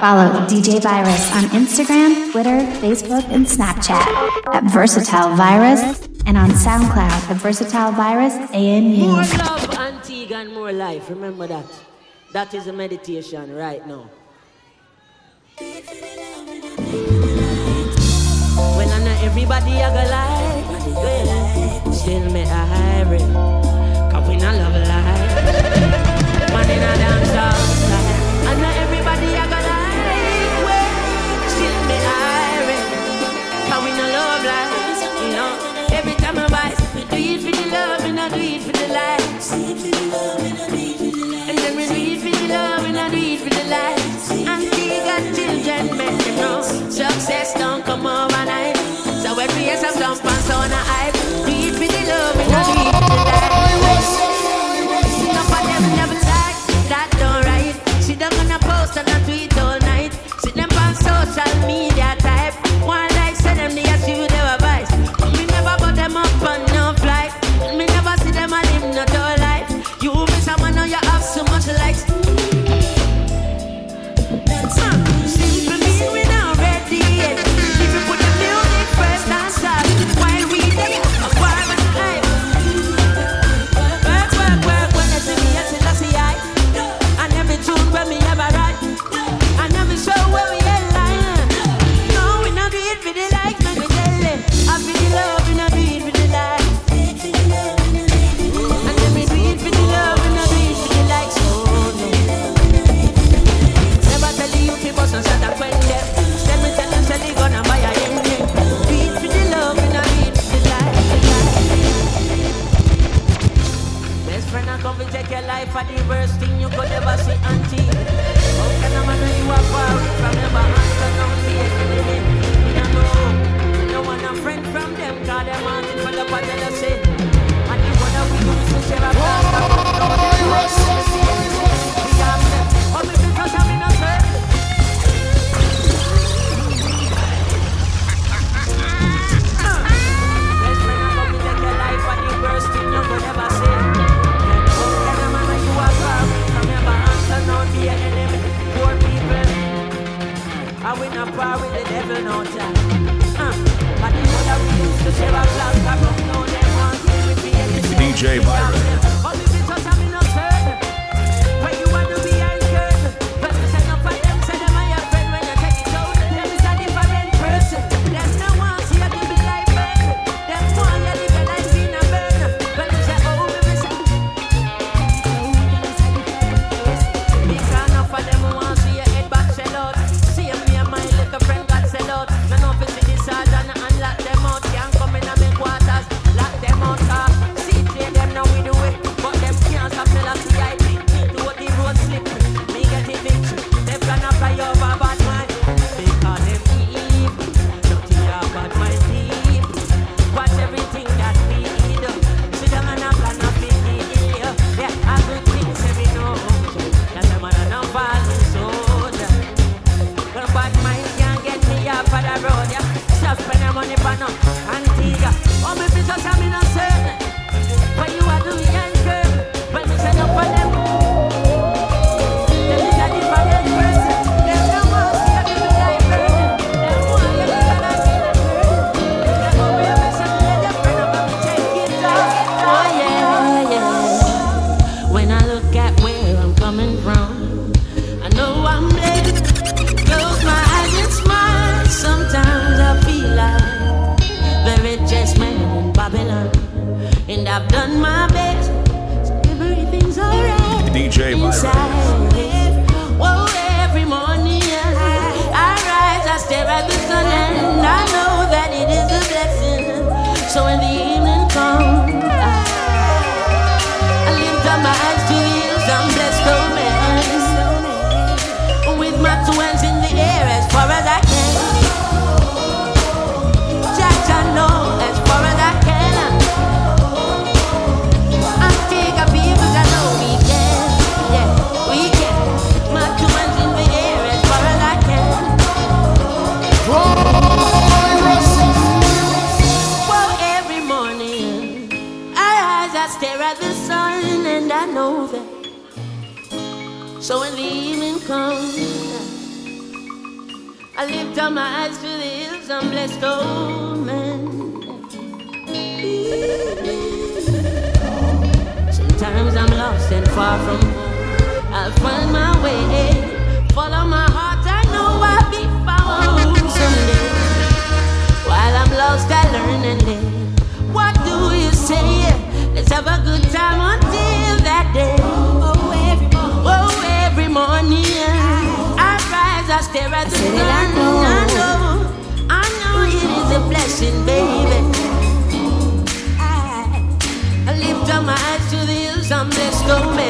Follow DJ Virus on Instagram, Twitter, Facebook, and Snapchat at Versatile Virus and on SoundCloud at Versatile Virus AM. More love, Antigua, and more life. Remember that. That is a meditation right now. When I know everybody I go like, still me a hybrid, cause we not love life. Man in a dance hall, I know everybody I go like, still me a hybrid, cause we not love life. You know, every time I rise, we do it for the love and I do it for the lights. And then we do it for the love and I do it for the lights. And they got children, man, you know, success don't come on. Some dump and so on a hype. Do it for the love and I do it for the life. Enough of them never like that, don't right. She don't gonna post and I tweet all night. See them on social media type. One like send them the issue they were vice. Me never put them up on no flight. Me never see them and live not all life. You miss someone know you have so much likes. So when the evening comes, I lift up my eyes to the hills, I'm blessed, oh man. Sometimes I'm lost and far from home. I'll find my way, follow my heart, I know I'll be found someday. While I'm lost, I learn and live. What do you say? Let's have a good time until that day. Oh, every morning I rise, I stare at the sun. I know it is a blessing, baby. I lift up my eyes to the hills, I'm blessed, oh man.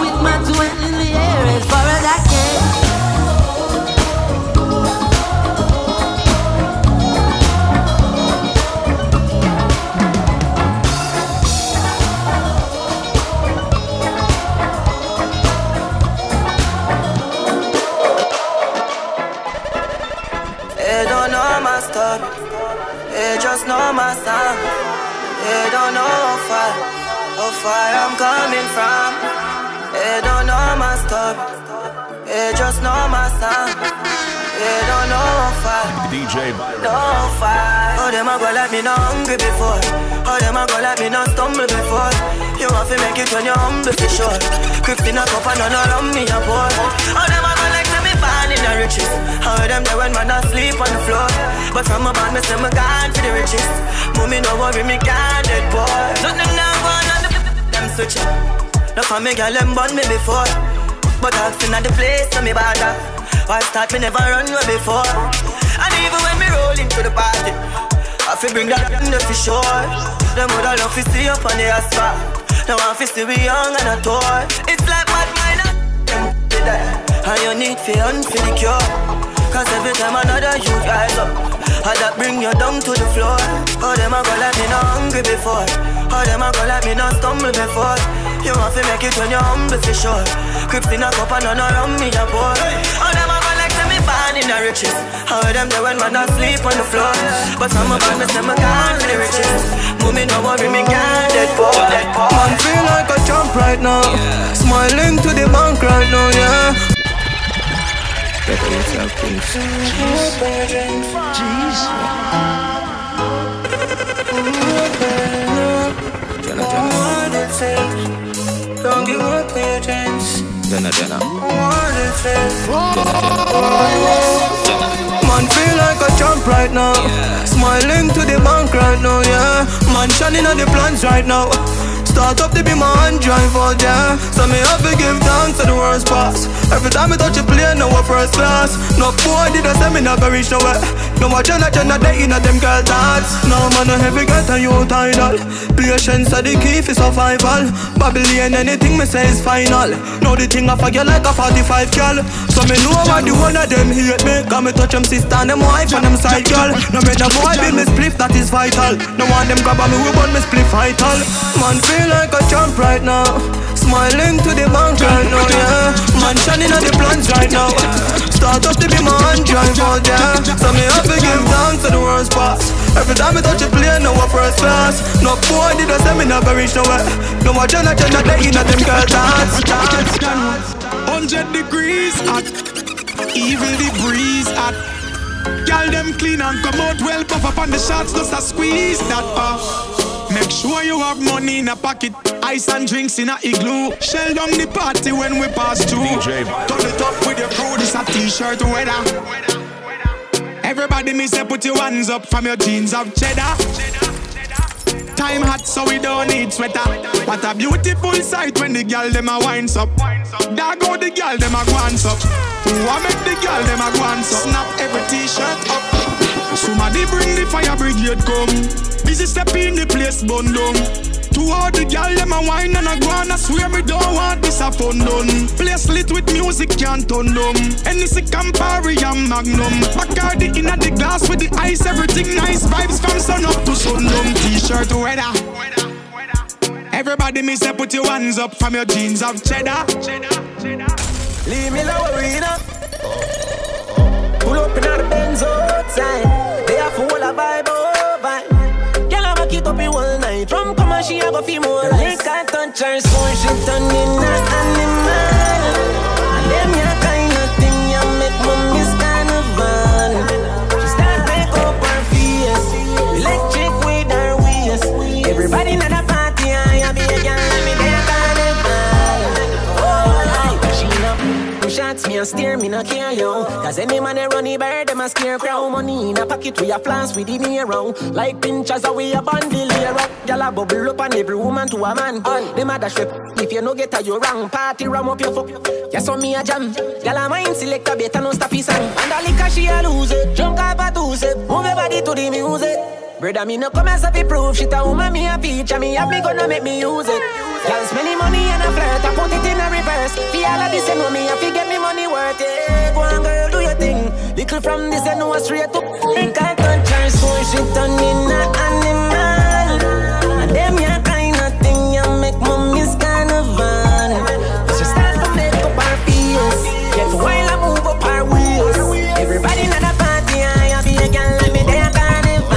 With my two hands in the air as far as I can. They just know my sound. They don't know how far I'm coming from. They don't know my story. They just know my sound. They don't know how far. DJ Virus. Oh, them a go like me not hungry before. Oh, them a go like me not stumble before. You want to make it when you're humble for sure. Creeping a cup and none around me a pour. Oh, them a go like me born in the riches. How them there when man asleep on the floor. But from a band, me say me gone for the riches. Mommy no worry, me can't dead boy. Nothing now on the them switch up. No for me girl, them born me before. But I've seen at the place so me bother. Why start me never run away before. And even when me roll into the party, I feel bring that under for sure. Them woulda love to see up on the asphalt. Now I feel still be young and a toy. It's like what mine and be there. And you need for the cure. Cause every time another you rise up, how that bring you down to the floor. How them a go like me not hungry before. How them a go like me not stumble before. You want to make it when you're humble for sure. Crips in a cup and none around me a boy. How them a go like say me born in the riches. How them there when man not sleep on the floor. But some of them say me gone for the riches. Mommy no worry, me gone dead poor. Man feel like a champ right now, yeah. Smiling to the bank right now, yeah. Don't give up your dreams. Man feel like a champ right now, yeah. Smiling to the bank right now, yeah. Man shining on the plans right now. Start up to be my hand drive all yeah. So me have to give thanks to the world's boss. Every time I touch a plane, now I first class. No boy did I say me never reach nowhere. No more Jenna, they in a them girl dance. Now man, no heavy get a youth idol. Patience are the key for survival. Babylon, anything me say is final. Now the thing I forget like a 45 girl. So me know why the one of them hate me. Cause me touch them sister and them wife and them side girl. No make no boy build me spliff, that is vital. No one them grab on me, we want me spliff vital. Man, feel like a champ right now, smiling to the bank right now, yeah. Man shining on the plans right now. Start up to be my hand drive all yeah. So me have to give thanks to the world's boss. Every time I touch a plane, now I first class. No boy did I say me never reach nowhere. No more Jenna, they in a them girl dance. 100 degrees hot, evil the breeze hot. Girl them clean and come out well, puff up on the shots, just a squeeze that off. Make sure you have money in a pocket, ice and drinks in a igloo. Shell down the party when we pass through. Turn it up with your crew, this a t-shirt weather. Everybody me say put your hands up from your jeans of cheddar. Time hot so we don't need sweater. What a beautiful sight when the girl them a winds up. There go the girl them a guance up. Who a make the girl them a guance up. Snap every t-shirt up. Somebody bring the fire brigade come. Busy step in the place bun down. To all the gal them a wine and a guan. I swear me don't want this a fun done. Place lit with music can't turn down. Hennessy, Campari and Magnum. Bacardi inna the glass with the ice. Everything nice, vibes from sun up to sundown. T-shirt weather. Everybody me say put your hands up from your jeans of cheddar. Leave me low arena. Pull up in the Benz outside. Full of vibe, oh vibe. Girl, I'ma keep up in all night. From come on, she a go feel more like. I touch her soul, she turn in a animal. And them ya kind of thing ya make me at me and stare, me no care, yo. Cause any man a runny bird, them a scarecrow. Money in a pocket, we a flask with the near round. Like pinchers, we a bandolier up. Y'all a bubble up and every woman to a man. Them a dash rip, if you no get her, you wrong. Party ram up your fuck. Yes, on me a jam. Y'all a mind selector, better no stop his song. And a liquor she a lose it. Drunk up a two sip. Move your body to the music. Brother, me no come as a proof. Shit a woman, me a feature. Me have me gonna make me use it. Y'all spend the money and I flirt, I put it in a reverse. For all of this, you know me, I forget me money worth it. Go on girl, do your thing. Little from this, you know I straight up. Think I can't try, so she turn in an animal. And them, you kind of thing, you make mommy's carnival. She start to make up her fears. Get while I move up her wheels. Everybody in the party, I be a girl like me, they a carnival.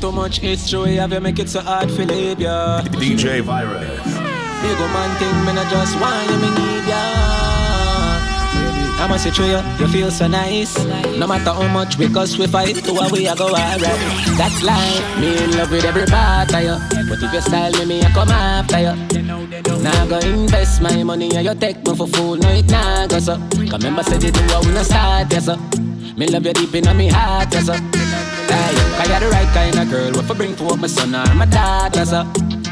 So much history, have you make it so hard for leave ya? DJ Virus. Big old man thing, man, I just want you, me need ya. I must say to you, you feel so nice. No matter how much we cuss, we fight, to a way I go alright. That's life, me in love with every part of you. But if you style me, I come after you. Now I go invest my money and you take me for fool, no it nah go so. Cause remember said you do, I will not start yes so. Me love you deep in my heart yes so. Cause you're the right kind of girl. What for bring to up my son or my daughter so.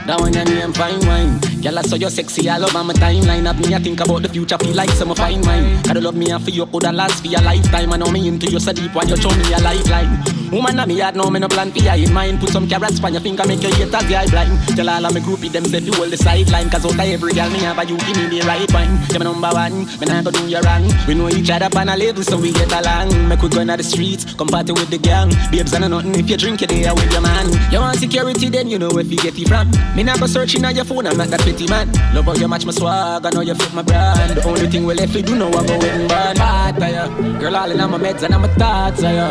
That one your name fine wine. Girl I saw you sexy all over my timeline. Have me I think about the future feel like some fine wine. Cause you love me and for you could last for your lifetime. I know me into you so deep while you show me a lifeline. Woman I me had no me no plan for your in mind. Put some carrots on your finger make you hate as the eye blind. Tell all of my groupie them say you hold the sideline. Cause out of every girl me have a you give me the right wine. You're my number one, me not go do you wrong. We know each other on a level so we get along. Make we go into the streets, come party with the gang. Babes and nothing if you drink it there with your man. You want security then you know where you get it from. Me not go searching on your phone, I'm not that pretty man. Love how you match my swag, I know you fit my brand. The only thing we left we do know I go in band. Bad tire, girl all in on my meds and on my thoughts ya.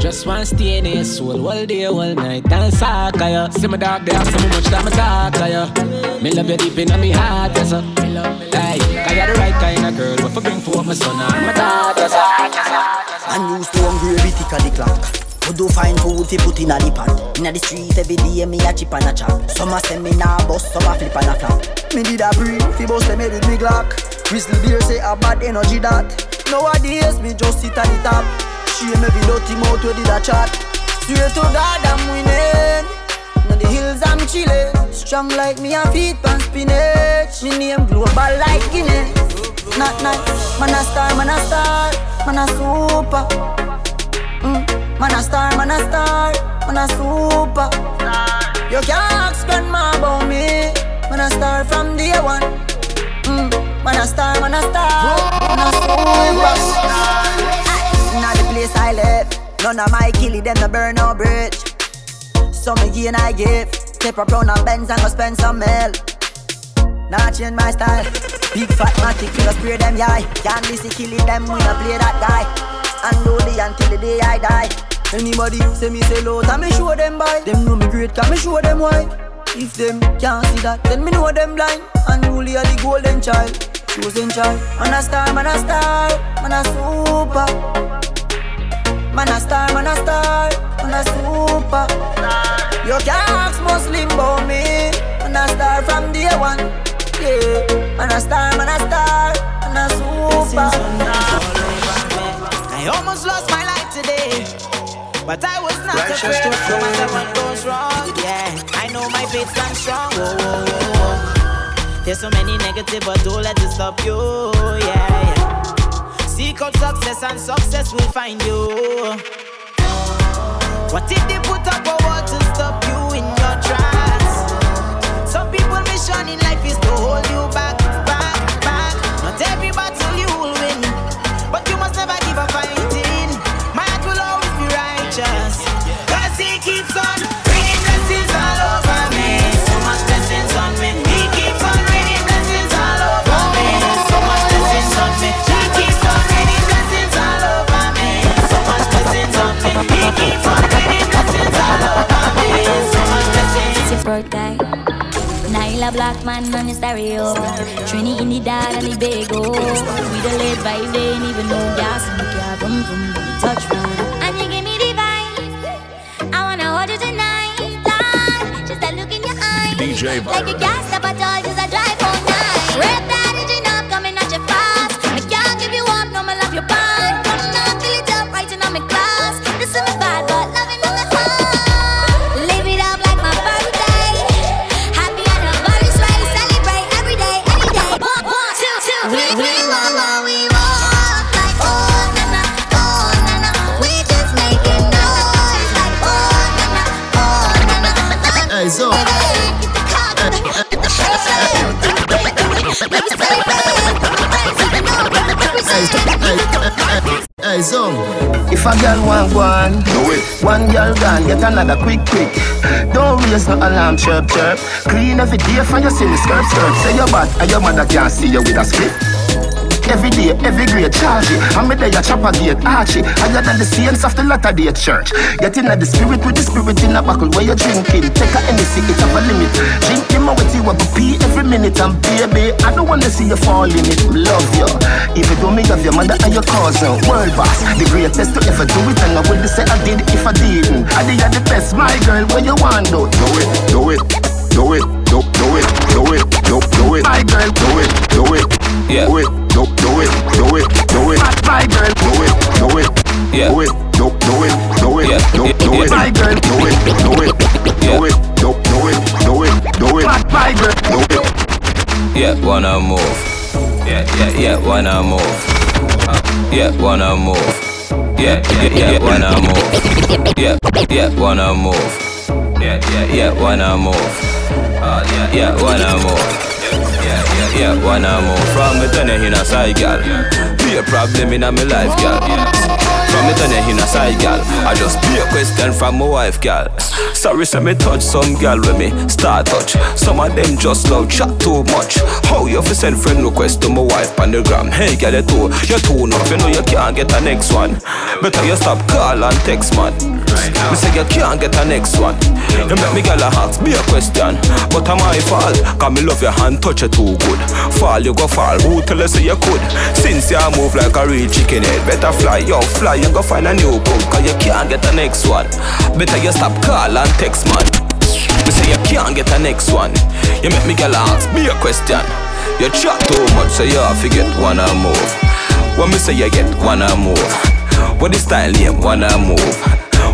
Just want to stay in your soul all day, all night and suck ya. See my dog there, so much that my talk ya. Me love you deep in my heart ya so. Aye, cause you're the right kind of girl, but for bring forth my son and my daughter so. And you stone gravy tick a the clock. We do find food to put in a the pan. Inna the street every day me a chip and a chop. Some a send me na bust, some a flip and a flap. Me need a breathe, fi bust them head with me Glock. Grizzly bear say a bad energy that. Nowadays me just sit on the top. Shame every dirty mouth we did a chat. Swear to God I'm winning. Now the hills I'm chillin'. Strong like me and feet pan spinach. Me name global like Guinness. Not night, man a star, man a star, man a super. Man a star, man a star, man a super star. You can't explain more about me. Man a star from day one. Man a star, man a star, man a super. Now the place I live, none of my killie them no burn or bridge. Some again I give, tip a brown and Benz and go spend some mil. Nah change my style, big fat matic feel spray them yai. Can't listen killie them when I play that guy. And do the until the day I die. Anybody say me say low, and me show them by. Them know me great, can me show them why. If them can't see that, then me know them blind. And Julie are the golden child, chosen child. Man a star, man a star, man a super. Man a star, man a star, man a super. You can't ask Muslim about me. Man a star from day one. Yeah, man a star, man a star, man a super. I almost lost my life today, but I was not afraid. No matter what goes wrong, yeah, I know my faith stands strong. Whoa, whoa, whoa. There's so many negative, but don't let it stop you. Yeah, yeah. Seek out success, and success will find you. What if they put up a wall to stop you in your tracks? Some people's mission in life is to hold you back, back, back. Not every battle you will win, but you must never give up fighting. My heart will always be righteous, cause he keeps on bringing blessings all over me. So much blessings on me. He keeps on bringing blessings all over me. So much blessings on me. He keeps on bringing blessings all over me. So much blessings on me. He keeps on bringing blessings all over me. So much blessings. It's your birthday. Naila Black Man on the stereo. Trini in the dad and the bagel. We the late vibe, they ain't even know gas. Make ya boom boom boom touch round. And you give me the vibe. I wanna hold you tonight, Lord. Just a look in your eyes, DJ like a gas up at all, just a drive. a girl want one, one girl gone, get another quick. Don't raise no alarm, chirp. Clean every day for you see me skirt. Say your bad and your mother can't see you with a split. Every day, every grade charge it. And me there you chop a gate archie. Higher than the saints of the latter day church. Get in the spirit with the spirit in a buckle where you're drinking. Take a anything, it's have a limit. Drink him with you, I will pee every minute. And baby, I don't want to see you fall in it. Love you. If you don't make of your mother and your cousin, world boss, the greatest to ever do it. And I will say I did if I didn't. I did you the best, my girl, where you want though. Do it. My girl, do it. Yeah. Do it. My girl, do it. Yeah. Do it. Yeah. Do it. My girl, do it. Yeah. Do it. My girl, do it. Yeah, wanna move. Yeah, wanna move. Yeah, wanna move. Yeah, wanna move. Yeah, wanna move. Yeah, wanna move. Yeah, wanna move. Yeah, wanna move. From me turn you in a side gal. Be a problem in a me life gal. From me turn you in a side gal. I just be a question from my wife gal. Sorry say me touch some gal when me start touch. Some of them just love chat too much. How you fi send friend request to my wife on the gram? Hey gal you too enough. You know you can't get a next one. Better you stop call and text man. Me say you can't get a next one. You make me gal ask be a question. But I'm my fault, cause me love your hand touch you too good. Fall, you go fall, who tell us you could? Since you move like a real chicken head, better fly, you go find a new book, cause you can't get the next one. Better you stop call and text man. Me say you can't get the next one. You make me gal ask me a question. You chat too much, so you have to get wanna move. When me say you get wanna move, what is style name wanna move?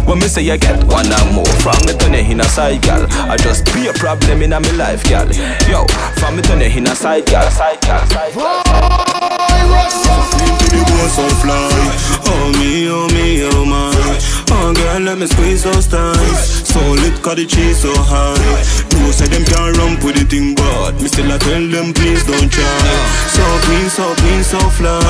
When me say you get one or more, from me turn you in a side gal, I just be a problem in a me life gal. Yo, from me turn you in a side gal. Baby boy so fly, oh me, oh my. Oh girl let me squeeze those thighs, so lit cause the cheese so high. Who said them can't romp with the thing but me still I tell them please don't try. So clean, so fly,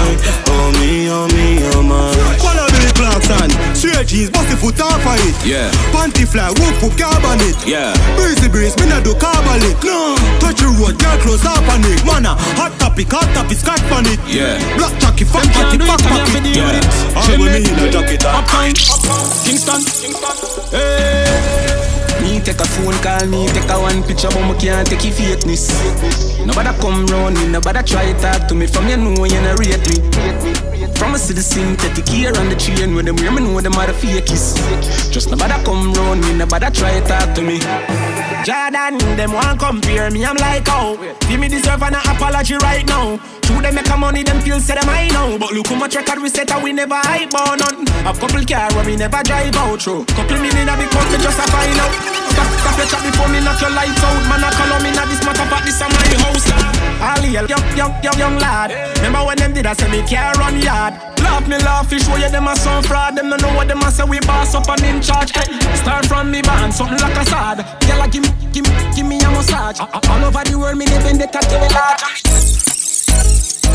oh me, oh my. Clarkson, straight jeans, bust the foot off of it. Yeah. Panty fly, whoop, carbon it. Yeah. Breezy, me not do carbolic. No. Touch the road, girl, close up on it. Mana, hot topic, scotch on it. Yeah. Black jacket, fuck jacket, back pocket. Yeah. All women in a jacket. Uptown, Kingston. Hey. Me take a phone call, me take a one picture, but me can't take your fakeness. Nobody come round me, nobody try talk to me. From you know you not rate me. From a citizen, take the key around the chain with them women know them are the fakies. Just nobody come round me, nobody try talk to me. Jordan, them want compare me, I'm like oh, give me deserve an apology right now. True, they make a money, them feel say them I know. But look how much record we set and we never hype on none. A couple car where we never drive out through. Couple million a big country just a find out. Stop your chat before me knock your lights out. Man, I call on me now this matter, but this a my house. All young lad. Remember when them did I say me care on yard. Laugh me laugh, fish show you them a some fraud. Them don't know what them a say, we boss up and in charge. Start from me band, something like a sad. Girl, like, give me a massage. All over the world, me live in the tattoo large.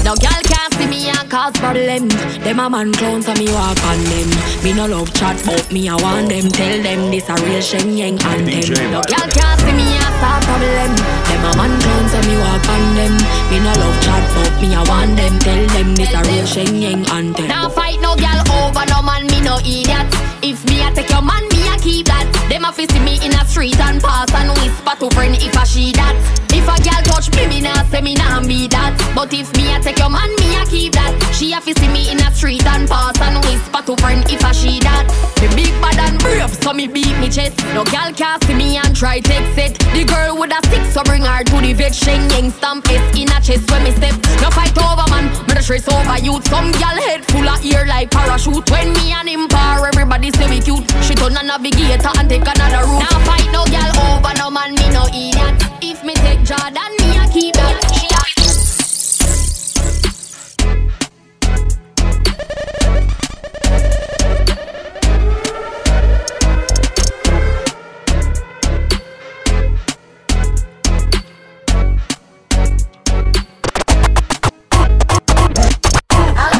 Now girl can't see me and cause problem. Them a man clowns and me walk on them. Me no love chat, but me I want them. Tell them this a real Shen Yang and them. Now girl can't see me and cause problem. Them a man clowns and me walk on them. Me no love chat, but me I want them. Tell them this a real Shen Yang and them. Now fight no girl over no man, me no idiot. If me I take your man, me I keep that. Them a fi see me in a street and pass and whisper to friend if I she that. If a girl touch me, me nah say me nah be that. But if me I take your man, me a keep that. She a fi see me in a street and pass and whisper to friend if a she that. The big bad and brave, so me beat me chest. No gal can't see me and try text it. The girl with a stick, so bring her to the vet. Sheng yang stamp it in a chest when me step. No fight over man, me no stress over youth. Some gal head full of ear like parachute. When me and him par, everybody say we cute. She turn a navigator and take another route. Now fight no gal over no man, me no idiot. If me take Jordan, me a keep that. She a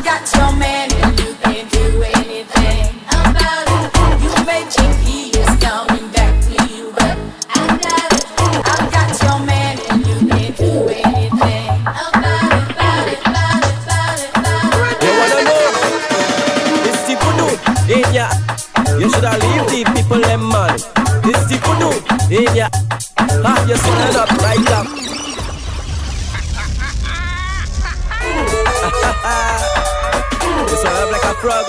got your man and you can do anything. You stand up right up. You stand up like a frog.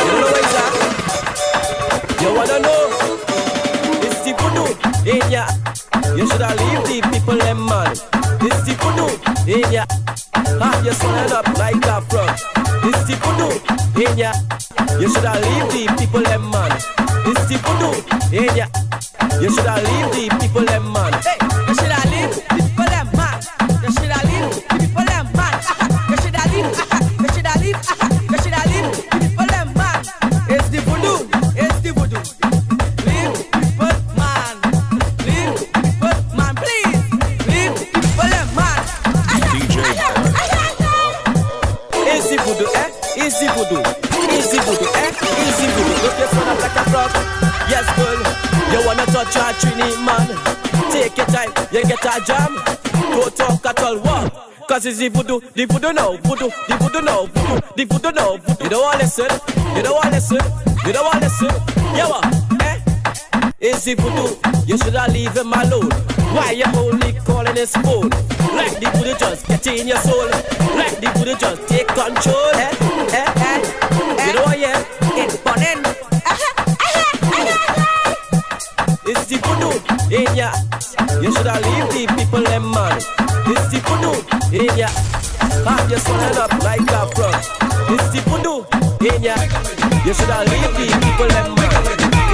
You don't know what it's at. You wanna know? It's the voodoo in ya. You shoulda leave the people them man. It's the voodoo in ya. You stand up like a frog. It's the voodoo in ya. You shoulda leave the people them man. It's the voodoo in ya. You should have leave the people them man. Hey, you should have leave the people them man. You should have leave the people them man. You should have leave. You should have leave. You should have leave the people them man. It's the voodoo. It's the voodoo. Leave people man. Leave people man, please. Leave people them man. DJ. It's the voodoo, eh? It's the voodoo. It's the voodoo, eh? It's the voodoo. Look your son up like a frog. Yes, girl. You wanna touch a trini man? Take your time, you get a jam. Go talk at all, what? Cause it's the voodoo now, voodoo, the voodoo now, voodoo, the voodoo now, voodoo. You don't wanna listen, you don't wanna listen, you don't wanna listen. Yeah, what? Eh? It's the voodoo, you shoulda leave him alone. Why you only calling his phone? Like the voodoo just get in your soul. Like the voodoo just take control, eh? Eh, eh, eh. You don't hear it burning. It's the voodoo in ya. You shoulda leave the people them man. It's the voodoo in ya. Have your son up like a frog. It's the voodoo in ya. You shoulda leave the people them man.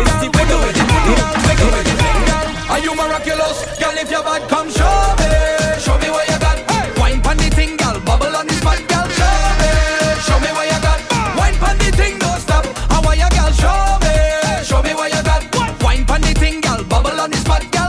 It's the voodoo in ya. Are you miraculous? Girl, if you're bad, come show me what you got. Wine pon the thing, girl, bubble on the spot, girl, show me what you got. Wine pon the thing, don't stop. I want your girl, show me what you got. Wine pon the thing. Bubble on this spot, girl,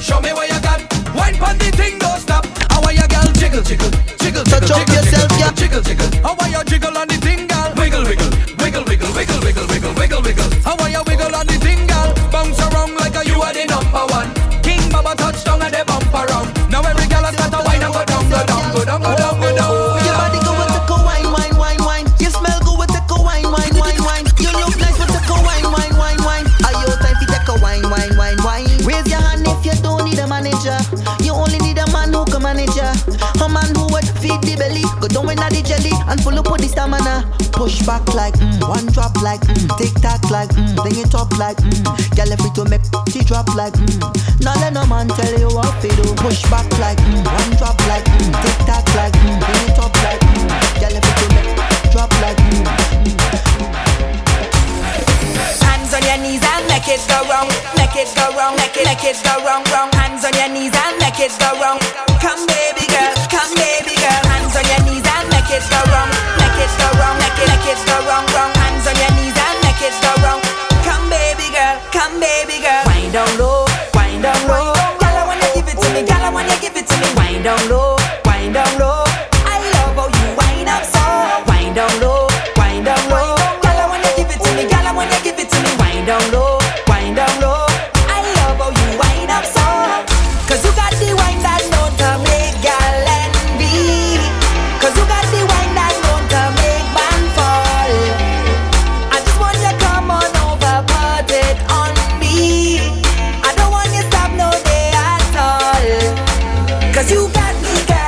show me what you got. Wine pon the thing, don't stop. How are you, girl? Jiggle, jiggle, jiggle, jiggle, touch up yourself, yeah. Jiggle, jiggle. How are you, jiggle on the thing, girl? Wiggle, wiggle, wiggle, wiggle, wiggle, wiggle, wiggle, wiggle, wiggle. How are you, wiggle on the thing, girl? Bounce around like a you are the number one. King Baba touchdown and they bump around. Now every girl has got a wine and go down, go down, go down, go down, go down. Your body go with the cool wine, wine, wine, wine. You smell good with the cool wine, wine, wine, wine. You look nice with the cool wine, wine, wine, wine. Wine, wine, wine, wine. Raise your hand if you don't need a manager. You only need a man who can manage ya. A man who would feed the belly, go down with the jelly and full up with the stamina. Push back like one drop like tick tack like bring it up like girl every to make she drop like now let no man tell you what to do. Push back like one drop like tick tack like bring it up like girl every to make drop like on your knees and make it go wrong, make it go wrong, make it go wrong, wrong. Hands on your knees and make it go wrong. Come baby girl, hands on your knees and make it go wrong, make it go wrong, make it go wrong, wrong. Hands on your knees and make it go wrong. Come baby girl, wind down low, girl I wanna give it to me, girl I wanna give it to me. Wind down low, I love how you wind up so. Wind down low, girl I wanna give it to me, girl I wanna give it to me. Wind down low, I love how you wind up so. Cause you got the wine that don't make girl envy. Cause you got the wine that don't make man fall. I just want you come on over, put it on me. I don't want you stop no day at all. Cause you got the girl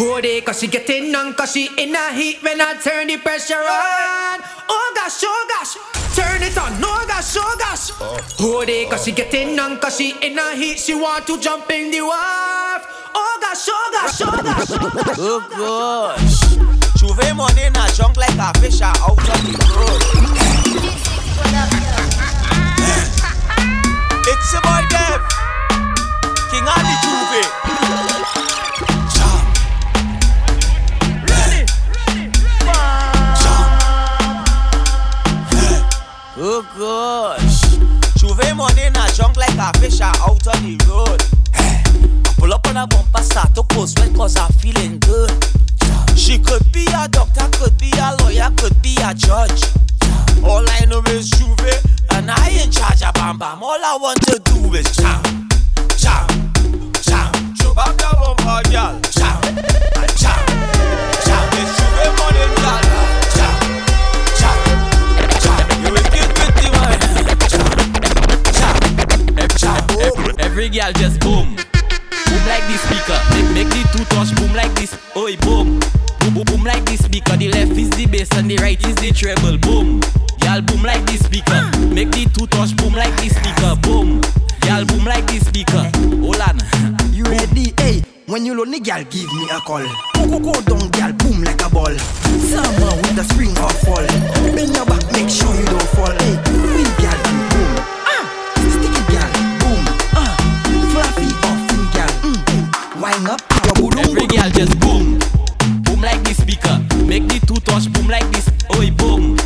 Hold it, cause she getting on, cause she in a heat when I turn the pressure on. Oh gosh, turn it on, oh gosh Hold it, cause she getting on, cause she in a heat, she want to jump in the wharf. Oh gosh, oh gosh, oh gosh, oh gosh, oh gosh. Chuve money in a junk like a fish out on the road. It's about them King of the Chuve. Oh gosh, Chuve money in a junk like a fish out on the road. I pull up on a bumper, start to post sweat cause I'm feeling good. She could be a doctor, could be a lawyer, could be a judge. All I know is Chuve, and I in charge of Bam Bam. All I want to do is jam, jam, jam. Chuve back the bumper, girl. Jam, jam, jam. It's Chuve money in a every girl just boom, boom like this speaker. Make the two touch boom like this. Oi boom, boom boom boom like this speaker. The left is the bass and the right is the treble. Boom, y'all boom like this speaker. Make the two touch boom like this speaker. Boom, y'all boom like this speaker. Hold on, you ready? Hey, when you lonely girl, give me a call. Go down, girl, boom like a ball. Summer with the spring or fall. Bend your back, make sure you don't fall. Hey, real girl, boom. Up your every girl just boom, boom like this speaker. Make the two touch boom like this. Oi boom,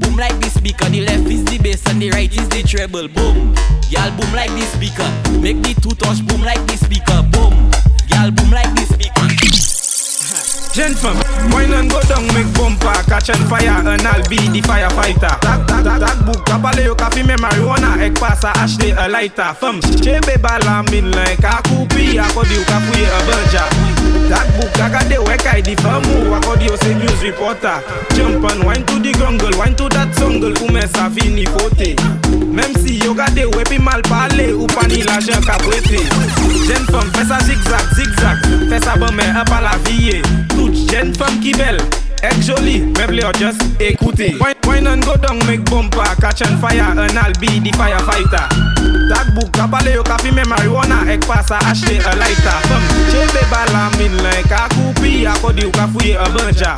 boom like this speaker. The left is the bass and the right is the treble. Boom, y'all boom like this speaker. Make the two touch boom like this speaker. Boom, y'all boom like this speaker. Gentlemen, wine and go down, make bumper, catch and fire, and I'll be the firefighter. That book, Kabaleo, Kafi, marijuana, egg pasa, Ashley, a lighter. Fum, Chebe Balamin, like a kupi, Akodio, Kafuye, a burger. That book, Kakade, Wekai, the Famu, Akodio, say news reporter. Jump and wine to the grungle, wine to that jungle, Umesa, Fini, Fote. Même si yoga de wepi mal parler ou pas ni la jeune cabouette. Jeune femme, fais ça zigzag, zigzag. Fais ça bon, mais elle pas la vie. Toute jeune femme qui belle, est jolie, mais bleu, juste écoutez. Wine and go down, make bumper, catch and fire, and I'll be the firefighter. That book, kapale yo kafi, me marijuana, ek pasa, acheter a lighter. Femme, chebe balamin, like a coupi, akodi ou kafouye a banja.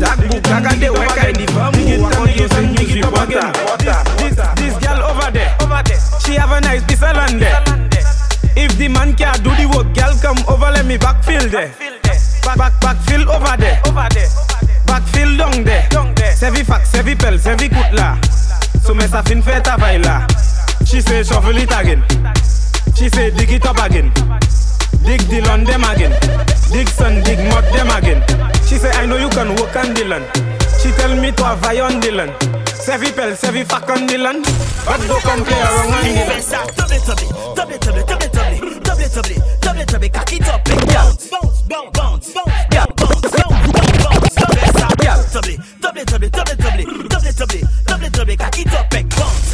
That book, kakade weka in the famu, akodi yo sen news reporter. This girl over there, she have a nice piece of land there. If the man can't do the work, girl come over, let me backfill there. Backfill over there. Backfill down there. Sevi fax, sevi pel, sevi kutla. So me sa fin fait ta baila. She say shuffle it again. She say dig it up again. Dig the land them again. Dig sun, dig mud them again. She say I know you can walk on the land. She tell me to have I on the land. Sevi pel, sevi fuck on the land. But go can play around on the land. Double, cock it up, big girl. Bounce, yeah, bounce, yeah. Double, cock it up, big bounce.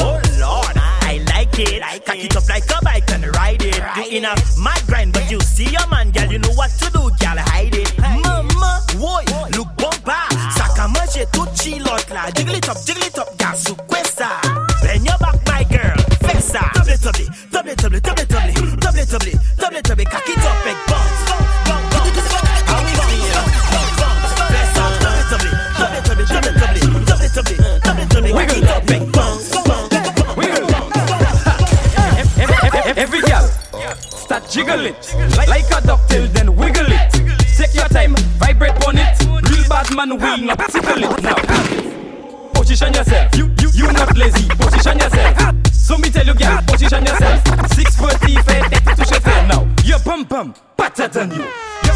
Oh Lord, I like it. Cock it up like a bike and ride it. You in a mad grind, but you see your man, girl. You know what to do, girl. Hide it. Mama, boy, look bomba. Saka mange tout chillot la. Jiggle it up, girl. So questa. Bend your back, my girl. Fexa. Double, cock it up, big bounce. Every girl, start jiggle it like a ducktail, then wiggle it. Take your time, vibrate on it. Real bad man will not tickle it. Now, position yourself. You not lazy. Position yourself. So me tell you, girl, position yourself. 6:45, take it to shuffle now. Your bum bum better than you.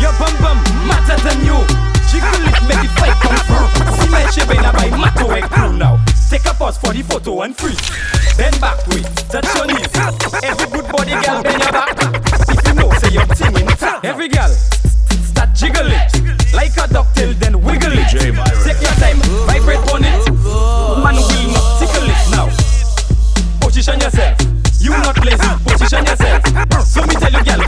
Your bum bum matter than you. Jiggle it, make the fight come through. See my shape in a by matto egg crew now. Take a pause for the photo and freeze. Bend back with touch your knees. Every good body girl bend your back. If you know, say your thing in top. Every girl, start jiggle it. Like a ducktail, then wiggle it. Take your time, vibrate on it. Man will not tickle it now. Position yourself. You not lazy, position yourself. So me tell you girl,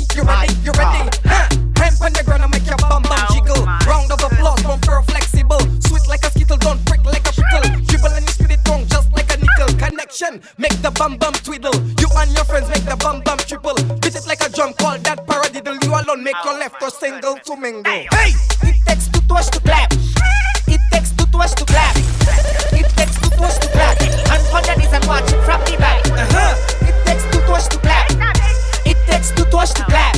think you're ready, you're ready. Hand on the ground and make your bum bum jiggle. Round of applause from Pearl Flexible. Sweet like a skittle, don't prick like a prickle. Dribble and you spit it wrong just like a nickel. Connection, make the bum bum twiddle. You and your friends make the bum bum triple. Beat it like a drum, call that paradiddle. You alone make your left or single to mingle. Hey! It takes two to us to clap. It takes two to us to clap. It takes two to us to clap. And on the knees and watch it from the back. It takes two to us to clap. It takes two to us to clap.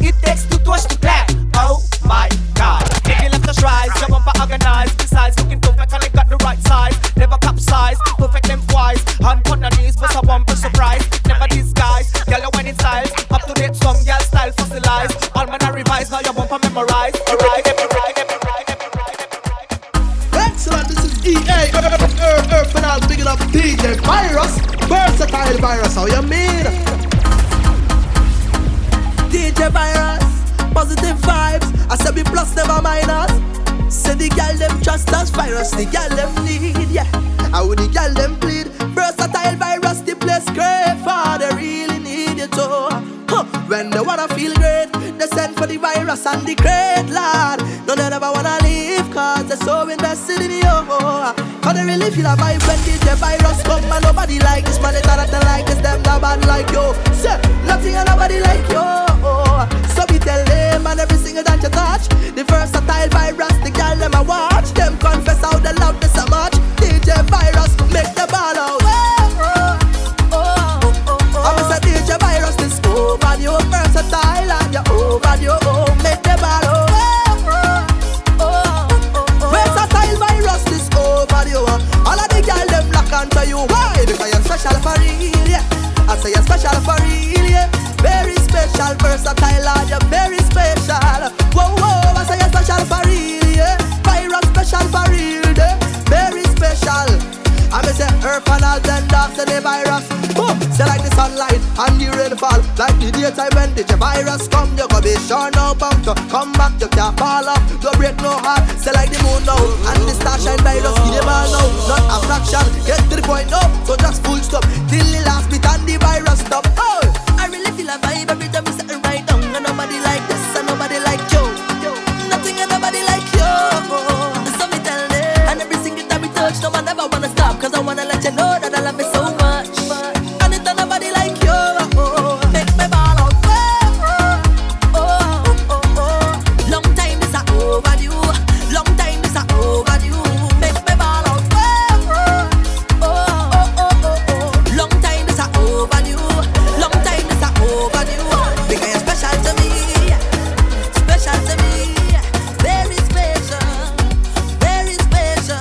It takes two to us to clap. Oh my God. If you left us rise, your bumper organized. Besides, looking perfect and it got the right size. Never capsized, perfect and wise. And on the knees was a bumper surprise. Never disguise, girl you winning styles. Up to date, some girl style fossilized. All men are revised, now your bumper memorized. Alright. But I'll pick it up, DJ Virus, Versatile Virus, how you mean? DJ Virus, positive vibes, I said we plus never minus. Say the girl them trust us, virus, the girl them need, yeah. I would the girl them bleed, Versatile Virus, the place great for, they really need you too. When they wanna feel great, they send for the virus and the great lad. No, they never wanna leave, cause they're so invested in you. Cause they really feel a vibe when DJ Virus come. And nobody like this man, they don't like this, them that bad like you. Say, nothing and nobody like you. So we tell them and every single dance you touch. The Versatile Virus, the girl them I watch. Them confess how they love this so much. DJ Virus, make the ball out. And you're versatile and you're over your own. Make the ball Versatile Virus is over you. All of the girls them lock onto you. Why? Because you're special for real, yeah. I say you're special for real, yeah. Very special, versatile and you're very special. Whoa, whoa, I say you're special for real, yeah. Virus special for real, yeah. Very special. I may say earth and all them dogs and the virus. Boom! Say like the sunlight and the rainfall. Like the daytime when the virus come, you go be sure no bounce. Come back, you can't fall off, don't break no heart. Say like the moon now and the star shine virus. Give them all now, not a fraction. Get to the point now, so just full stop. Till the last bit and the virus stop. Oh! I really feel a vibe every time we sitting right down. And nobody like this and nobody like you. Nothing and nobody like you. So me tell them, and every single time we touch, no one ever wanna stop. Cause I wanna let you know that I love you so much. And it's nobody like you. Make me ball out. Long time is overdue. Long time is overdue. Make me ball out. Long time is overdue. Long time is overdue. Because you're special to me. Special to me. Very special. Very special.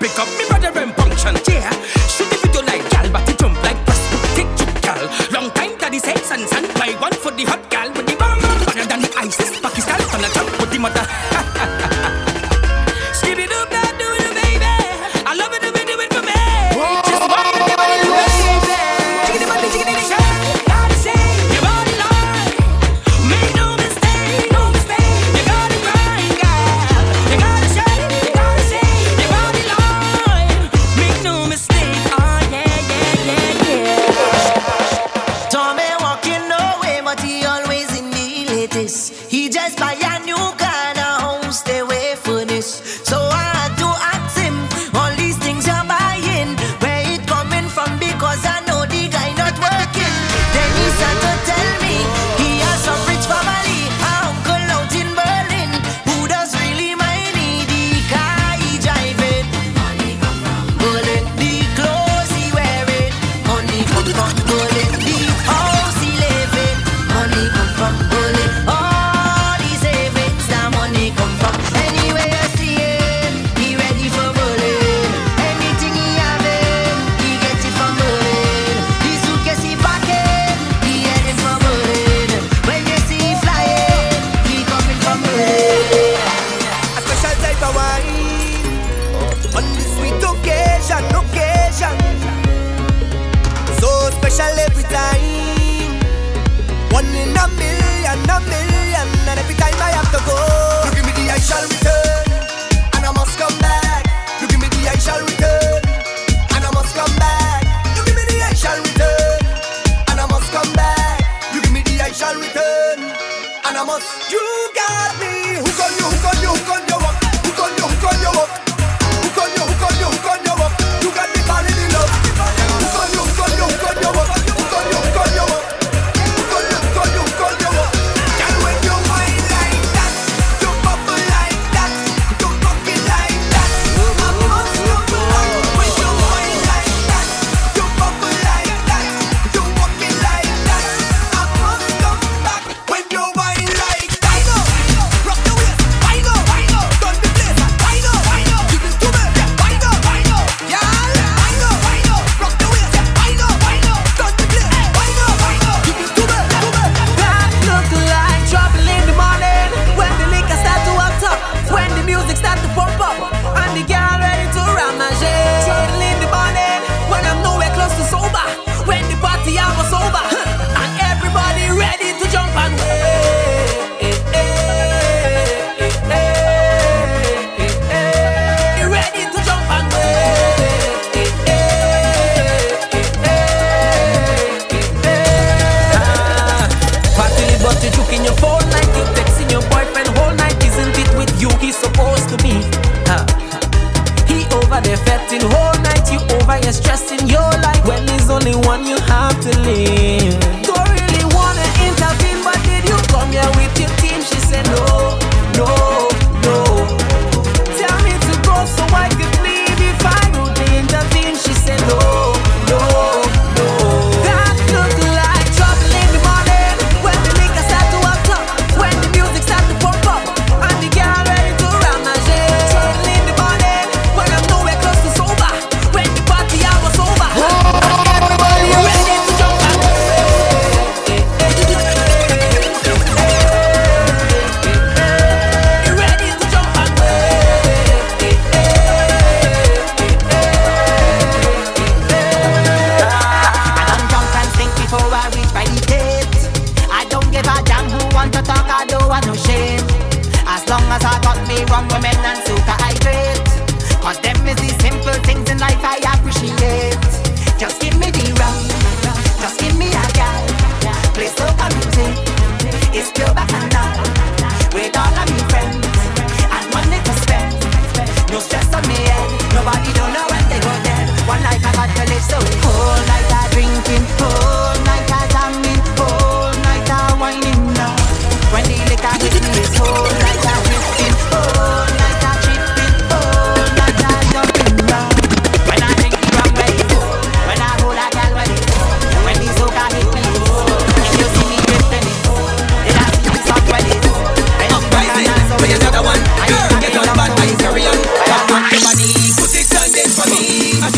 Pick up me brother and function, yeah. the hot gal with the bomb. Hotter than ISIS, Pakistan, on the top with the mother. She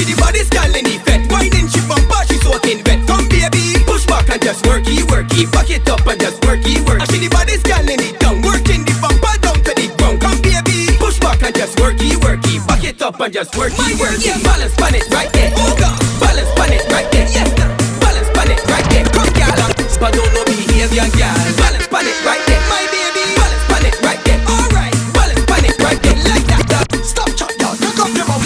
the body's girl in effect. Why didn't she bump her? She's soaking wet. Come baby. He back it up and just work. I see the body scanning it down, working the bumper down to the ground. Come baby, push back and just work. He back it up and just work. Yeah. Balance pan it right there. Oh God, balance pan it right there. Yes, sir. Balance pan it right there. Come girl, but don't know behavior, girl. Balance pan it right there, my baby. Balance pan it right there. All right, balance pan it right there. Like that. Stop, chop, y'all. Look up your mouth.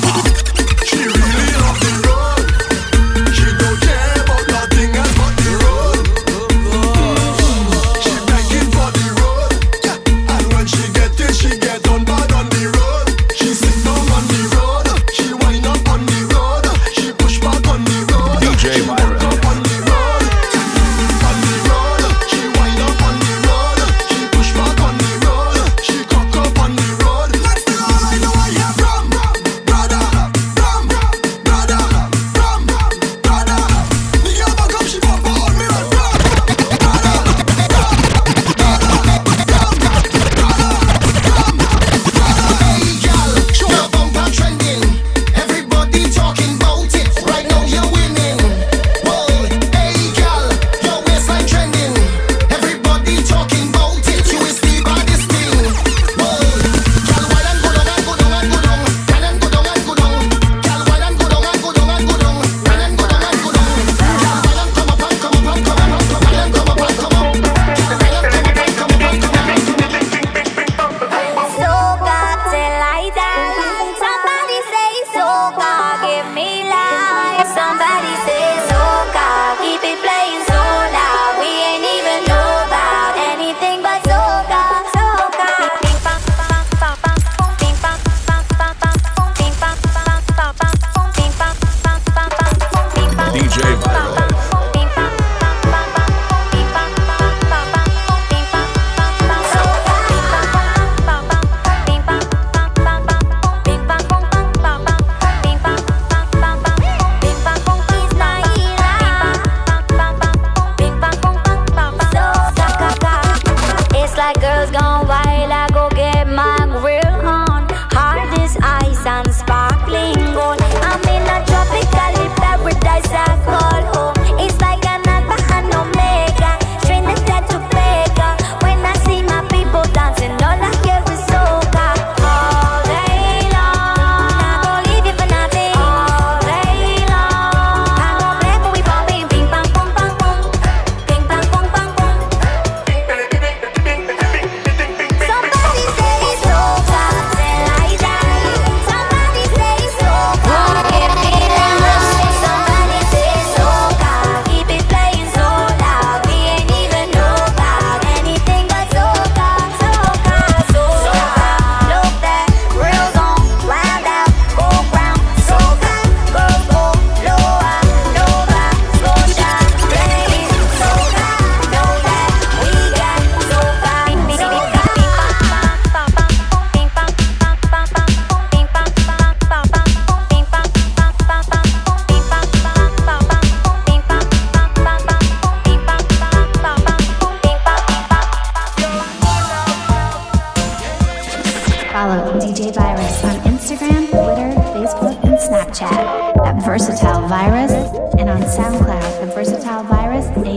Follow DJ Virus on Instagram, Twitter, Facebook, and Snapchat at Versatile Virus, and on SoundCloud at Versatile Virus AMU. All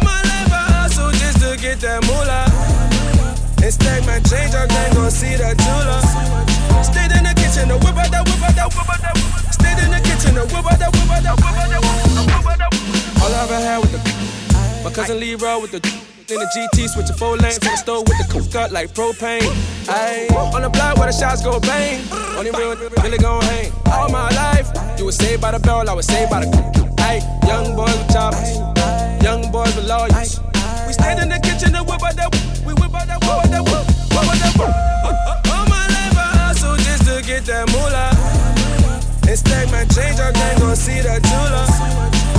my life I hustle just to get that moolah. Instead my change, I'm then gon' see that jeweler. Stayed in the kitchen, the whip out that, whip out that, whip out that. Stayed in the kitchen, the whip out that, whip out that, whip out that. All I ever had with the my cousin Leroy with the. In the GT, switching 4 lanes from the store with the cook cut like propane. Ayy, on the block where the shots go bang. Only real really gon' hang. All my life, you was saved by the bell, I was saved by the cook. Ayy, young boys with choppers, young boys with lawyers. We stand in the kitchen and whip out that whip, we whip out that whip, that whip, whip out that whip. All my life I hustle just to get that moolah. And stack my change, I ain't gon' see that jeweler.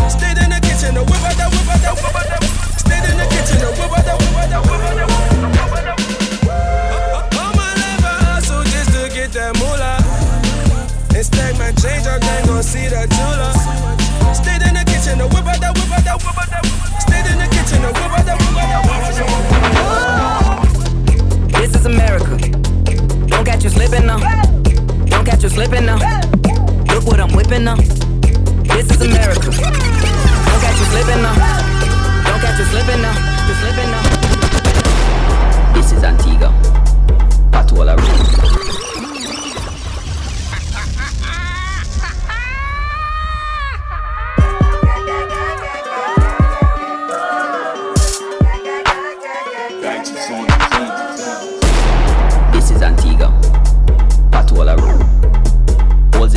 Stayed in the kitchen and whip out that whip, out that whip, out that whip. Stayed in the kitchen, the whip out that, whip out that, whip out that, whip out that. All my life I hustle just to get that moolah. And stack my change, I ain't gon' see that jeweler. Stayed in the kitchen, the whip out that, whip out that, whip out that. Stayed in the kitchen, the whip out that, whip out that, whip out that. This is America. Don't catch you slipping now. Don't catch you slipping now. Look what I'm whipping now. This is America. slipping now. Don't catch you slipping now. You're slipping now. This is Antigua. Patola Road.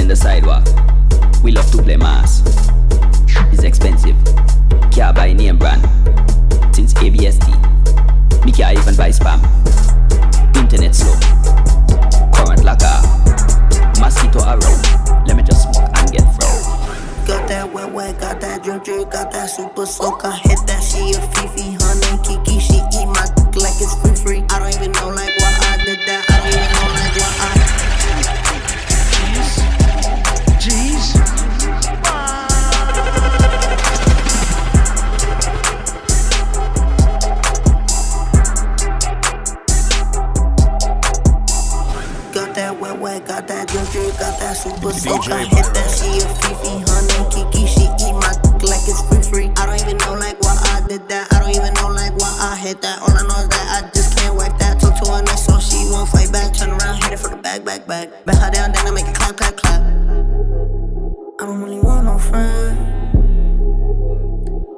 The sidewalk, we love to play mass. It's expensive. Can't buy name brand since ABSD. Me can't even buy spam. Internet slow. Current lacquer. Mosquito around. Let me just smoke and get through. Got that wet wet, got that drip drip, got that super soaker. Hit that she a fifi, honey kiki. She eat my dick like it's free. I don't even know like why I did that. I don't even know like why I. Got that super soak, I hit that, she a fifi, honey, kiki, she eat my dick like it's free. I don't even know like why I did that, I don't even know like why I hit that. All I know is that I just can't whack that. Talk to her next so she won't fight back. Turn around, hit it for the back, back, back. Bet her down, then I make it clap, clap, clap. I don't really want no friends.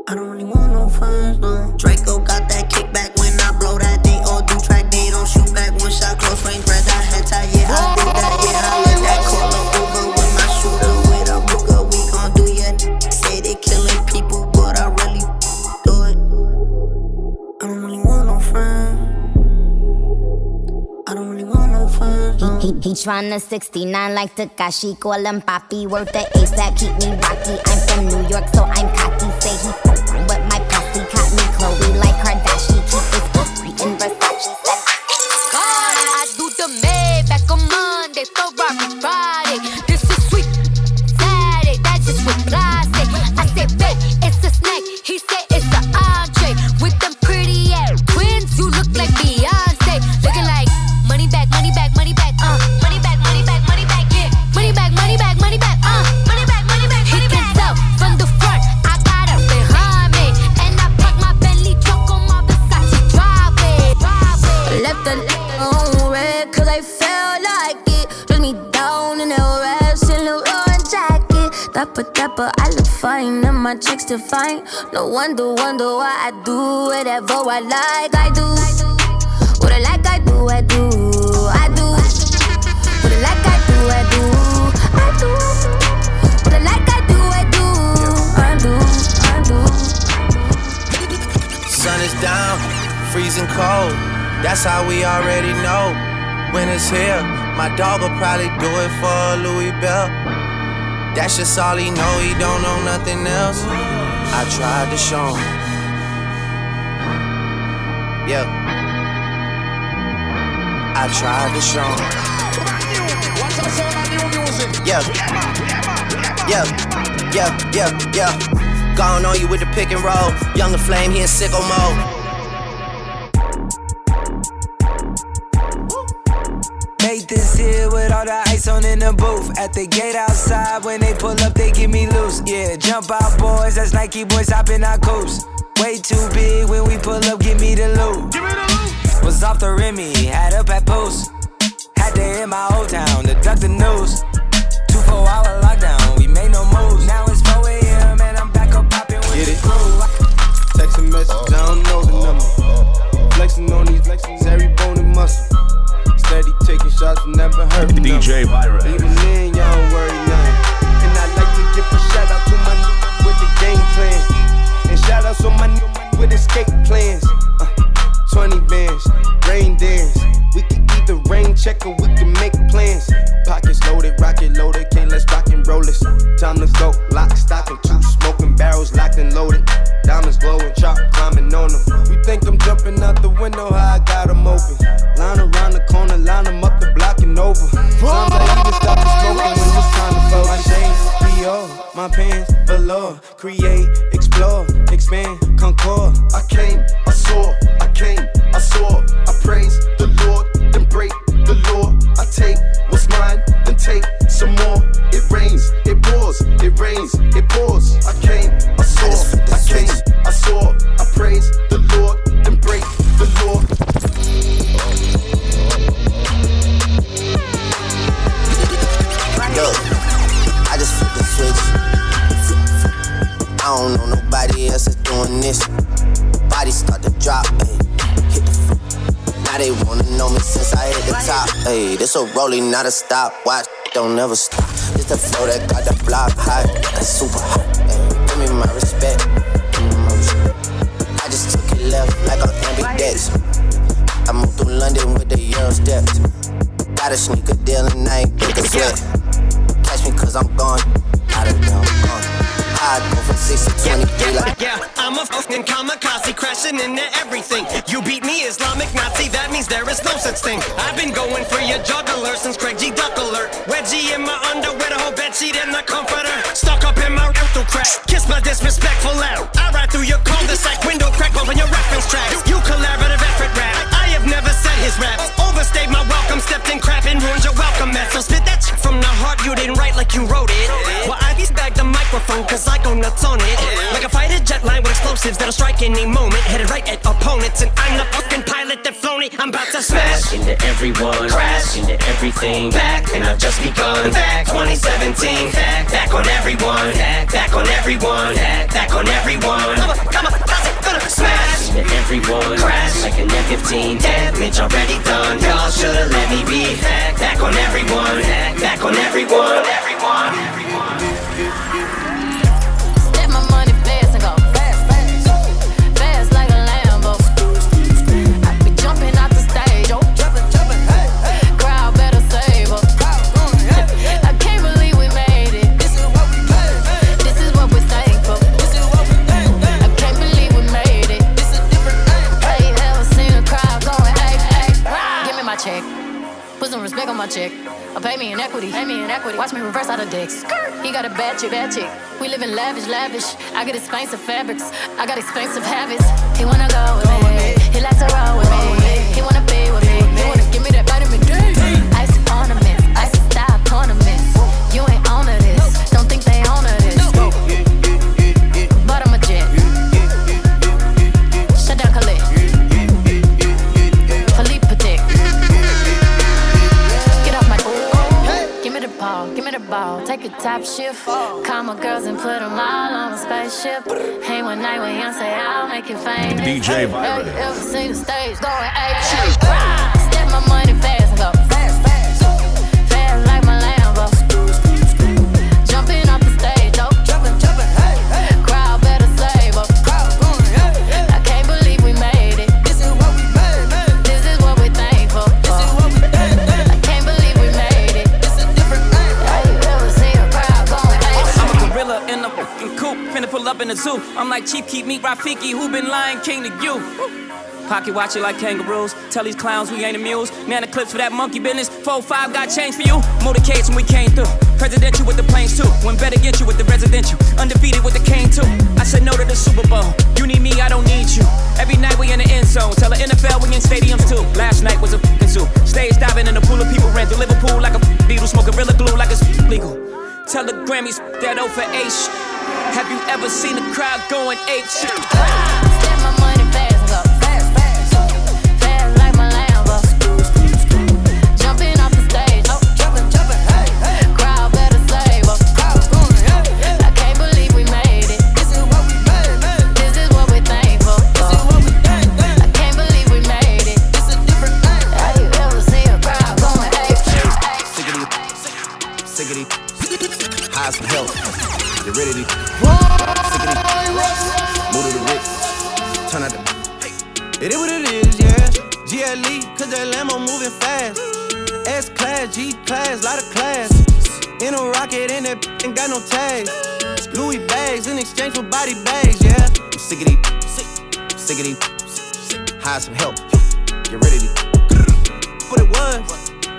I don't really want no friends, no. Draco got that kickback when I blow that. They all do track, they don't shoot back. One shot, close range, red dot, head tie, yeah, I did that, yeah, I let that call up over with my shooter. With a booger, we gon' do ya. Say they killing people, but I really do it. I don't really want no friends. I don't really want no friends, no. He tryna 69 like Takashi, call him Papi. Worth the ASAP, keep me rocky. I'm from New York, so I'm cocky. Say he f***ing with my posse, caught me Chloe like Kardashian. Keep this history in Versace. I do the May back on Monday, Ferrari Friday. This is sweet Saturday, that's just with classic. I said, babe, it's a snack. He said, it's an entree. With them pretty ass twins, you look like Beyonce. Looking like money back, money back, money back, money back, money back, money back, yeah. Money back, money back, money back, money back, money back, money back. He can tell from the front, I got her behind me. And I park my Bentley truck on my Versace driveway. Left the on red, cause I felt like it. Dress me down in that rash and the orange jacket. Dapper, dapper, I look fine, and my chicks define. No wonder why I do whatever I like, I do. What I like, I do, I do, I do. What I like, I do, I do, I do. What I like, I do, I do, I do, I do. Sun is down, freezing cold. That's how we already know when it's here. My dog will probably do it for Louis Bell. That's just all he know, he don't know nothing else. I tried to show him. Yeah. I tried to show him. Yeah, yeah, yeah, yeah, yeah. Gone on you with the pick and roll. Younger flame, he in sicko mode. Made this here with all the ice on in the booth. At the gate outside, when they pull up, they give me loose. Yeah, jump out, boys. That's Nike boys hopping our coast. Way too big when we pull up, give me the loot. Give me the loot. Was off the Remy, had up at Post. Had to hit my old town to duck the news. 2 4-hour lockdown, we made no moves. Now it's 4 a.m. and I'm back up popping with the crew. Text a message, I don't know the number. Flexing on these flexes, every bone and muscle. Steady taking shots, never hurt me. DJ Virus. Even then, y'all don't worry nothing. And I like to give a shout out to my niggas with the game plan. And shout out to my niggas with escape plans. 20 bands, rain dance. We can either rain check or we can make plans. Pockets loaded, rocket loaded, can't let's rock and roll this. Time to go, lock, stock, and two smoking barrels locked and loaded. Diamonds glowing, chop, climbing on them. You think I'm jumping out the window, how I got them open. Line around the corner, line them up the block and over. Sometimes I even stop the smoking when it's time to go. My shades, Dior, my pants, below. Create, explore, expand, concord. I came, I saw, I came. I saw, I praise the Lord, then break the law. I take what's mine, then take some more. It rains, it pours, it rains, it pours. I came, I saw, I came. doing this. Body start to drop, ayy. Hit the floor. Now they wanna know me since I hit the top, ayy. This a rolling, not a stop. Watch, don't never stop. This the flow that got the block hot, that's super hot. Ayy. Give me my respect, give me my respect. I just took it left like on ambidex. I moved through London with the Euro steps. Got a sneaker deal and I ain't think a sweat. Catch me 'cause I'm gone. Out of there, I'm gone. I go from 6 to 23 like. Yeah, I'm a fucking kamikaze crashing into everything. You beat me, Islamic Nazi, that means there is no such thing. I've been going for your juggler since Craig G. Duck alert. Wedgie in my underwear, the whole bedsheet and the comforter. Stuck up in my rental crack. Kiss my disrespectful out. I ride through your cul-de-sac, window crack open your reference tracks. You collaborative effort rap. I have never said his raps. Overstayed my welcome, stepped in crap and ruined your welcome mat. So spit that shit from the heart, you didn't write like you wrote it. Well, I just bagged the microphone 'cause I go nuts on it. Like a fighter jet line with explosives that'll strike any moment. Headed right at opponents and I'm the fucking pilot that flown it. I'm about to smash into everyone, crash into everything. Back and I've just begun. Back 2017, back on everyone, back on everyone, back on everyone. Come on, how's it gonna smash into everyone, crash like an F-15. Damage already done. Y'all should've let me be. Back on everyone, back on everyone, everyone, everyone. Check. Or pay me in equity. Pay me in equity. Watch me reverse out of dicks. He got a bad chick, bad chick. We live in lavish, lavish. I got expensive fabrics. I got expensive habits. He wanna go with me. He likes to roll with me. He wanna be with me. He wanna give me that vitamin D. Ice ornaments, ice style ornaments. You ain't on to this. Don't think they on to this. But I'm a jet. Shut down Khalid. Give me the ball, take a top shift. Call my girls and put them all on a spaceship. Hang one night when you say I'll make you famous. DJ Virus. Ever seen the stage going eight shit. Step my money fast and go fast, fast. Fast like my Lambo. Jumping off the stage, oh. Jumping, jumping, hey, hey. Crowd better save up. Crowd going, hey, hey. I can't believe we made it. This is what we made, made. This is what we thankful for. This is what we made, made. I can't believe we made it. In a fucking coupe, finna pull up in the zoo. I'm like, Chief, keep me Rafiki, who been Lion King to you? Pocket watch it like kangaroos. Tell these clowns we ain't amused. Man, the clips for that monkey business. 4-5 got change for you. Motorcades when we came through. Presidential with the planes too. When better get you with the residential. Undefeated with the cane too. I said no to the Super Bowl. You need me, I don't need you. Every night we in the end zone. Tell the NFL we in stadiums too. Last night was a fucking zoo. Stage diving in a pool of people. Ran to Liverpool like a beetle. Smoking Rilla Glue like it's legal. Tell the Grammys that over H. Have you ever seen a crowd going ape shit? Step my money fast, go fast, fast, fast like my Lambo. Jumping off the stage, oh, jumping, jumping, hey, hey. Crowd better save up, crowd going, hey, hey. I can't believe we made it. This is what we made, made. This is what we thankful for. This is what we think, think. I can't believe we made it. It's a different thing. Have you ever seen a crowd going ape shit? Siggity, siggity. High some health, heredity. Move to the rich, turn out the. It is what it is, yeah. GLE, 'cause that Lambo moving fast. S class, G class, lot of class. In a rocket, and that ain't got no tags. Louis bags in exchange for body bags, yeah. I'm sick of these, sick of these. High some health, heredity. What it was,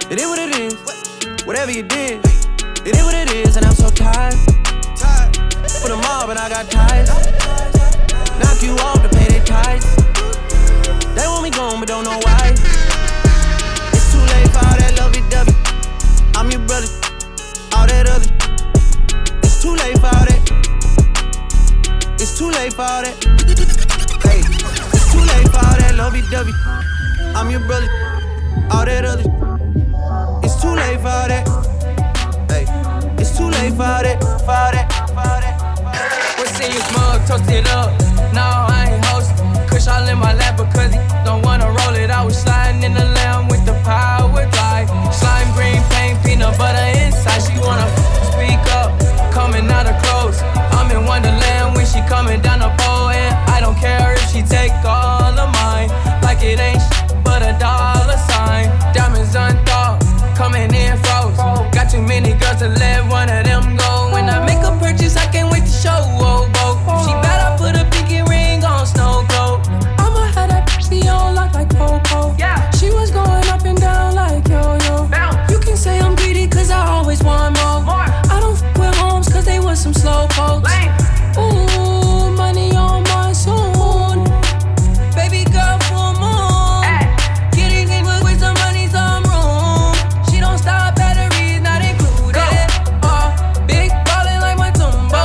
it is what it is. Whatever you did. It is what it is, and I'm so tired. For the mob, and I got ties. Knock you off to pay their tithes. They want me gone, but don't know why. It's too late for all that lovey-dovey. I'm your brother, all that other. It's too late for all that. It's too late for all that. Hey, it's too late for all that lovey-dovey. I'm your brother, all that other. It's too late for all that. It's too late for that. What's in your mug? Toast it up. Nah, I ain't hosting. Kush all in my lap because he don't wanna roll it. I was sliding in the lamb with the power glide. Slime, green paint, peanut butter inside. She wanna speak up, coming out of clothes. I'm in Wonderland when she coming down the pole. And I don't care if she take all of mine. Like it ain't shit but a dollar sign. Diamonds unthought, coming in froze. Got too many girls to let one of them go. When I make a purchase, I can't wait to show old boat. If she bad, I put a pinky ring on snow globe. I'ma have that pussy on lock like Popo. Yeah. She was going up and down like yo-yo. Bounce. You can say I'm greedy cause I always want more. I don't f*** with homes cause they was some slow pokes. Lame. Ooh, money on my soon. Baby girl full moon. Ay. Getting in with some money, some room. She don't stop, batteries not included. Big ballin' like my Tumbo.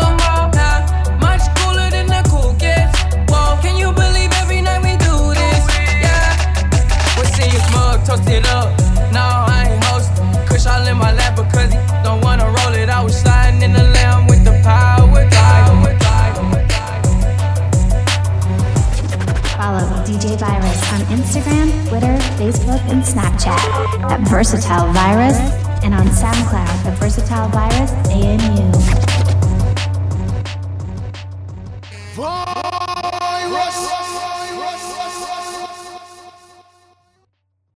Nah, much cooler than the cool kids. Whoa, can you believe every night we do this? Yeah. We'll see you smug, toast it up. No, I ain't hostin'. Kush all in my lap because he don't wanna roll it. I was sliding in the lamb with the power glide. Follow DJ Virus on Instagram, Twitter, Facebook, and Snapchat at Versatile Virus, and on SoundCloud at Versatile Virus AMU. Virus!